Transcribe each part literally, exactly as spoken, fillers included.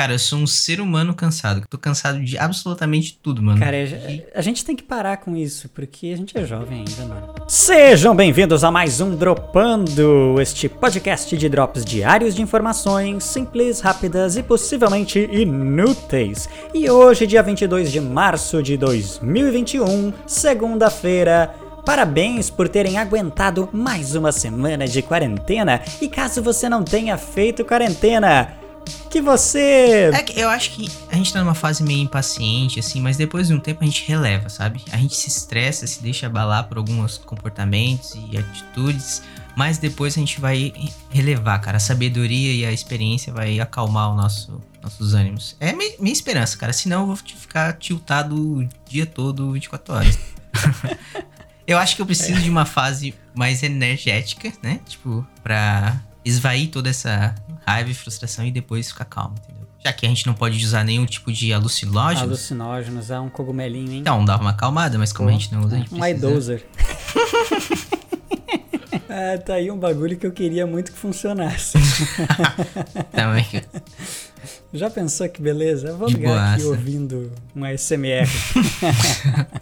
Cara, eu sou um ser humano cansado. Tô cansado de absolutamente tudo, mano. Cara, a gente tem que parar com isso, porque a gente é jovem ainda, mano. Sejam bem-vindos a mais um Dropando, este podcast de drops diários de informações simples, rápidas e possivelmente inúteis. E hoje, dia vinte e dois de março de dois mil e vinte e um, segunda-feira... Parabéns por terem aguentado mais uma semana de quarentena. E caso você não tenha feito quarentena, que você... É que eu acho que a gente tá numa fase meio impaciente, assim, mas depois de um tempo a gente releva, sabe? A gente se estressa, se deixa abalar por alguns comportamentos e atitudes, mas depois a gente vai relevar, cara. A sabedoria e a experiência vai acalmar o nosso... nossos ânimos. É minha, minha esperança, cara. Senão eu vou ficar tiltado o dia todo, vinte e quatro horas. Eu acho que eu preciso de uma fase mais energética, né? Tipo, pra esvair toda essa raiva e frustração e depois ficar calmo, entendeu? Já que a gente não pode usar nenhum tipo de alucinógenos. Alucinógenos, é um cogumelinho, hein? Então, dá uma acalmada, mas como a gente não usa, a gente precisa... Um I-Doser. Ah, tá aí um bagulho que eu queria muito que funcionasse. Também. Já pensou que beleza? Vou ligar aqui ouvindo um A S M R.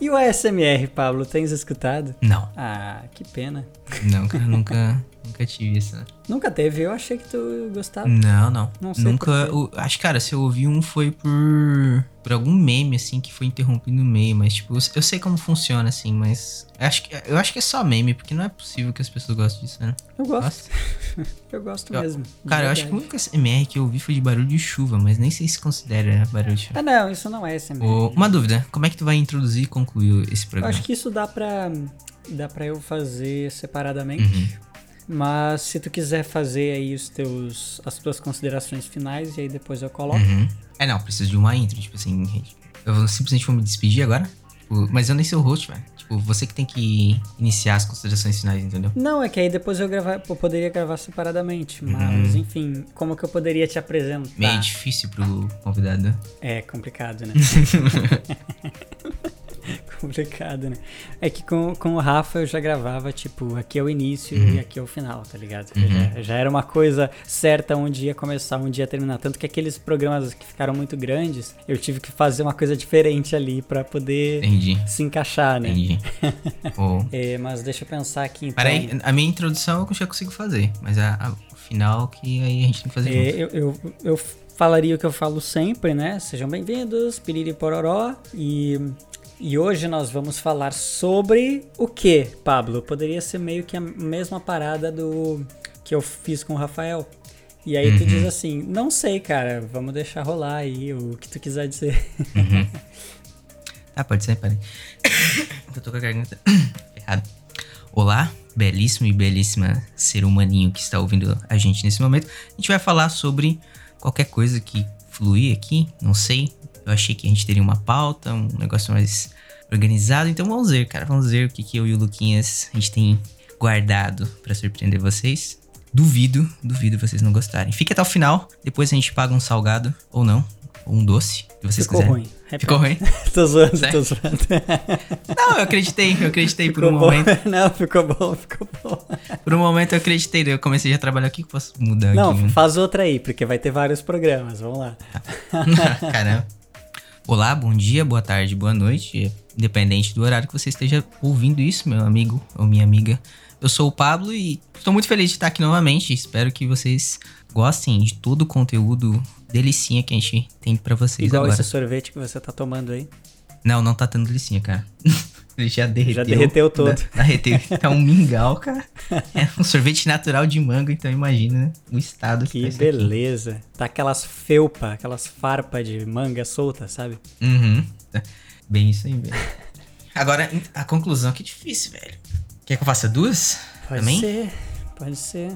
E o A S M R, Pablo, tens escutado? Não. Ah, que pena. Não, cara, nunca, nunca tive isso. Nunca teve? Eu achei que tu gostava. Não, não. Não sei nunca. O, acho que, cara, se eu ouvi um foi por, por algum meme, assim, que foi interrompido no meio. Mas, tipo, eu, eu sei como funciona, assim, mas... Acho que, eu acho que é só meme, porque não é possível que as pessoas gostem disso, né? Eu gosto. Eu gosto mesmo. Cara, eu acho que o único A S M R que eu ouvi foi de barulho de chuva, mas nem sei se considera barulho de chuva. Ah, não, isso não é A S M R. Oh, uma dúvida, como é que tu vai introduzir e concluir esse programa? Eu acho que isso dá pra, dá pra eu fazer separadamente. Uhum. Mas se tu quiser fazer aí os teus, as tuas considerações finais, e aí depois eu coloco. Uhum. É, não, preciso de uma intro, tipo assim... Eu vou, simplesmente vou me despedir agora? Mas eu nem sou o host, velho. Tipo, você que tem que iniciar as considerações finais, entendeu? Não, é que aí depois eu, gravar, eu poderia gravar separadamente. Mas, uhum. enfim, como que eu poderia te apresentar? Meio difícil pro convidado. É, complicado, né? Complicado, né? É que com, com o Rafa eu já gravava, tipo, aqui é o início uhum. e aqui é o final, tá ligado? Uhum. Já, já era uma coisa certa onde ia começar, onde ia terminar. Tanto que aqueles programas que ficaram muito grandes, eu tive que fazer uma coisa diferente ali pra poder Entendi. se encaixar, né? Entendi. Oh. É, mas deixa eu pensar aqui, então... Para aí, a minha introdução eu já consigo fazer, mas a, a, o final que aí a gente tem que fazer é, junto. Eu... eu, eu... Falaria o que eu falo sempre, né? Sejam bem-vindos, piriri pororó. E, e hoje nós vamos falar sobre o quê, Pablo? Poderia ser meio que a mesma parada do que eu fiz com o Rafael. E aí uhum. tu diz assim, não sei, cara, vamos deixar rolar aí o que tu quiser dizer. Uhum. Ah, pode ser, peraí. Eu tô com a garganta ferrada. Olá, belíssimo e belíssima ser humaninho que está ouvindo a gente nesse momento. A gente vai falar sobre... qualquer coisa que fluir aqui, não sei. Eu achei que a gente teria uma pauta, um negócio mais organizado. Então vamos ver, cara. Vamos ver o que, que eu e o Luquinhas a gente tem guardado pra surpreender vocês. Duvido, duvido vocês não gostarem. Fique até o final, depois a gente paga um salgado ou não, ou um doce, se vocês Ficou quiserem. Ruim. Ficou ruim. Tô zoando, certo? tô zoando. Não, eu acreditei, eu acreditei ficou por um bom. momento. Não, ficou bom, ficou bom. Por um momento eu acreditei, eu comecei a trabalhar, o que posso mudar Não, aqui? Não, faz né? outra aí, porque vai ter vários programas, vamos lá. Tá. Caramba. Olá, bom dia, boa tarde, boa noite, independente do horário que você esteja ouvindo isso, meu amigo ou minha amiga. Eu sou o Pablo e estou muito feliz de estar aqui novamente, espero que vocês gostem de todo o conteúdo delicinha que a gente tem pra vocês Igual agora. Igual esse sorvete que você tá tomando aí? Não, não tá tendo delicinha, cara. Ele já derreteu. Já derreteu todo. Da, derreteu. Tá um mingau, cara. É um sorvete natural de manga, então imagina, né? O estado que, que tá beleza. Aqui. Tá aquelas felpa, aquelas farpas de manga solta, sabe? Uhum. Bem isso aí, velho. Agora, a conclusão que é difícil, velho. Quer que eu faça duas? Pode Também? ser, pode ser.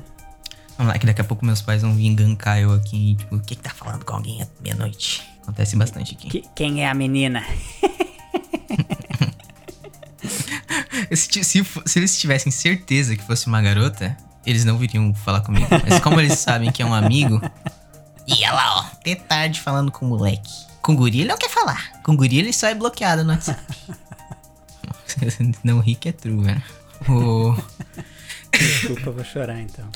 Vamos lá, que daqui a pouco meus pais vão vir engancar eu aqui, tipo, o que que tá falando com alguém à meia-noite? Acontece bastante aqui. Que, quem é a menina? se, se, se eles tivessem certeza que fosse uma garota, eles não viriam falar comigo. Mas como eles sabem que é um amigo... E olha lá, ó, até tarde falando com o moleque. Com o guri ele não quer falar. Com o guri ele só é bloqueado no WhatsApp. Não ri que é true, velho. Oh. Desculpa, vou chorar então.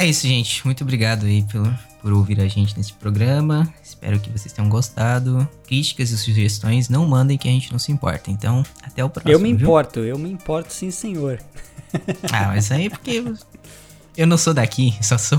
É isso, gente. Muito obrigado aí pelo, por ouvir a gente nesse programa. Espero que vocês tenham gostado. Críticas e sugestões não mandem, que a gente não se importa. Então, até o próximo. Eu me importo. Viu? Eu me importo, sim, senhor. Ah, mas aí é porque... eu não sou daqui, só sou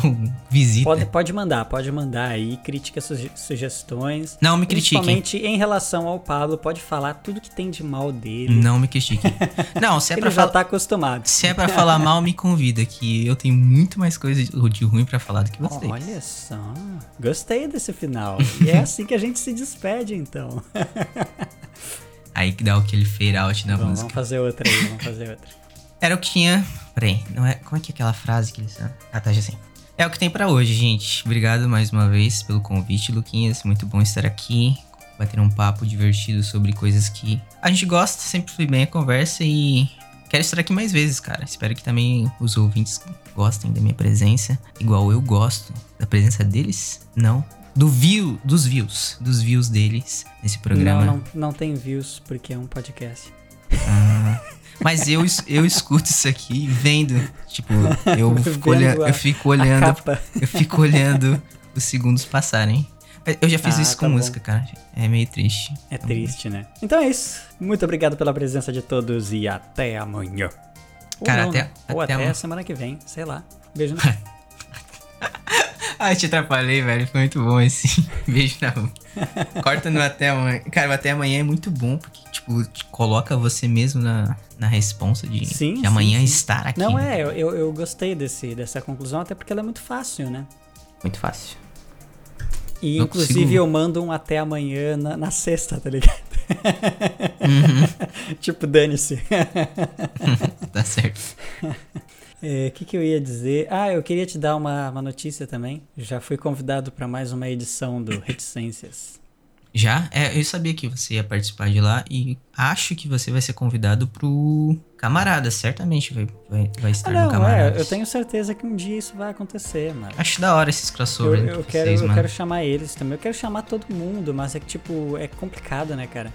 visita. Pode, pode mandar, pode mandar aí, críticas, suge- sugestões. Não me critiquem. Principalmente em relação ao Pablo, pode falar tudo que tem de mal dele. Não me critiquem. Não, se é pra falar... Ele já tá acostumado. Se é pra falar mal, me convida, que eu tenho muito mais coisa de ruim pra falar do que vocês. Olha só, gostei desse final. E é assim que a gente se despede, então. Aí que dá aquele fade out na música. Vamos fazer outra aí, vamos fazer outra. Era o que tinha... Peraí, não é... como é que é aquela frase que eles... Ah, tá, já sei. É o que tem pra hoje, gente. Obrigado mais uma vez pelo convite, Luquinhas. Muito bom estar aqui. Bater um papo divertido sobre coisas que a gente gosta. Sempre foi bem a conversa e... quero estar aqui mais vezes, cara. Espero que também os ouvintes gostem da minha presença. Igual eu gosto da presença deles. Não. Do view... Dos views. Dos views deles nesse programa. Não, não, não tem views porque é um podcast. Ah... Mas eu, eu escuto isso aqui vendo, tipo, eu fico, olha, a, eu fico olhando, eu fico olhando os segundos passarem. Eu já fiz ah, isso com tá música, bom. Cara, é meio triste. É então, triste, né? Então é isso, muito obrigado pela presença de todos e até amanhã. Cara, ou não, até, ou até, até a semana que vem, sei lá. Beijo na... Ai, te atrapalhei, velho, foi muito bom esse beijo na mão. Corta no até amanhã. Cara, o até amanhã é muito bom, porque, tipo, te coloca você mesmo na, na responsa de, sim, de amanhã sim, sim. estar aqui. Não, né? é, eu, eu gostei desse, dessa conclusão, até porque ela é muito fácil, né? Muito fácil. E, não inclusive, consigo... eu mando um até amanhã na, na sexta, tá ligado? Uhum. Tipo, dane-se. Tá certo. O é, que, que eu ia dizer? Ah, eu queria te dar uma, uma notícia também. Já fui convidado para mais uma edição do Reticências. Já? É, eu sabia que você ia participar de lá e acho que você vai ser convidado pro Camarada. Certamente vai, vai, vai estar ah, não, no Camarada. É, eu tenho certeza que um dia isso vai acontecer, mano. Acho da hora esses crossovers. Eu, eu, quero, vocês, eu mano. quero chamar eles também. Eu quero chamar todo mundo, mas é que, tipo, é complicado, né, cara?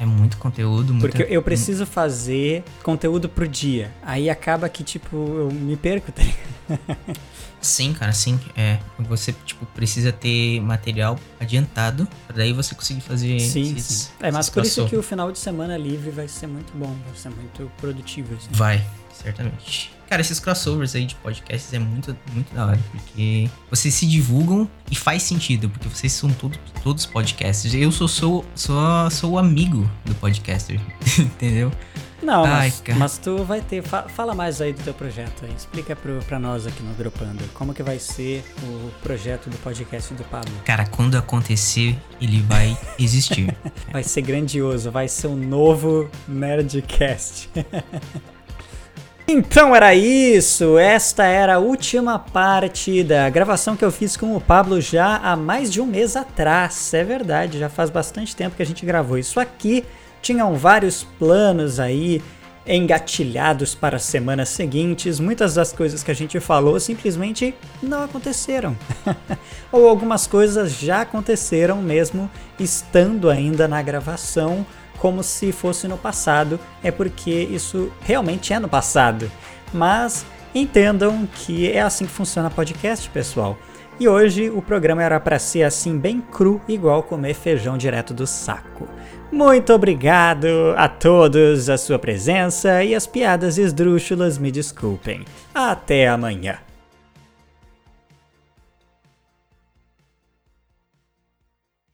É muito conteúdo, muito... Porque eu preciso fazer conteúdo pro dia. Aí acaba que, tipo, eu me perco, tá ligado? Sim, cara, sim. É. Você, tipo, precisa ter material adiantado pra daí você conseguir fazer... Sim, esses, sim. É, mas por isso que o final de semana livre vai ser muito bom. Vai ser muito produtivo, assim. Vai, certamente. Cara, esses crossovers aí de podcasts é muito, muito da hora, porque vocês se divulgam e faz sentido, porque vocês são todo, todos podcasters. Eu sou, sou, sou, sou o amigo do podcaster, entendeu? Não, Ai, mas, mas tu vai ter... Fa- fala mais aí do teu projeto aí. Explica pro, pra nós aqui no Dropando como que vai ser o projeto do podcast do Pablo. Cara, quando acontecer, ele vai existir. Vai ser grandioso, vai ser um novo Nerdcast. Então era isso, esta era a última parte da gravação que eu fiz com o Pablo já há mais de um mês atrás, é verdade, já faz bastante tempo que a gente gravou isso aqui, tinham vários planos aí engatilhados para as semanas seguintes, muitas das coisas que a gente falou simplesmente não aconteceram, ou algumas coisas já aconteceram mesmo estando ainda na gravação, como se fosse no passado, é porque isso realmente é no passado. Mas entendam que é assim que funciona podcast, pessoal. E hoje o programa era para ser assim bem cru, igual comer feijão direto do saco. Muito obrigado a todos, a sua presença e as piadas esdrúxulas me desculpem. Até amanhã.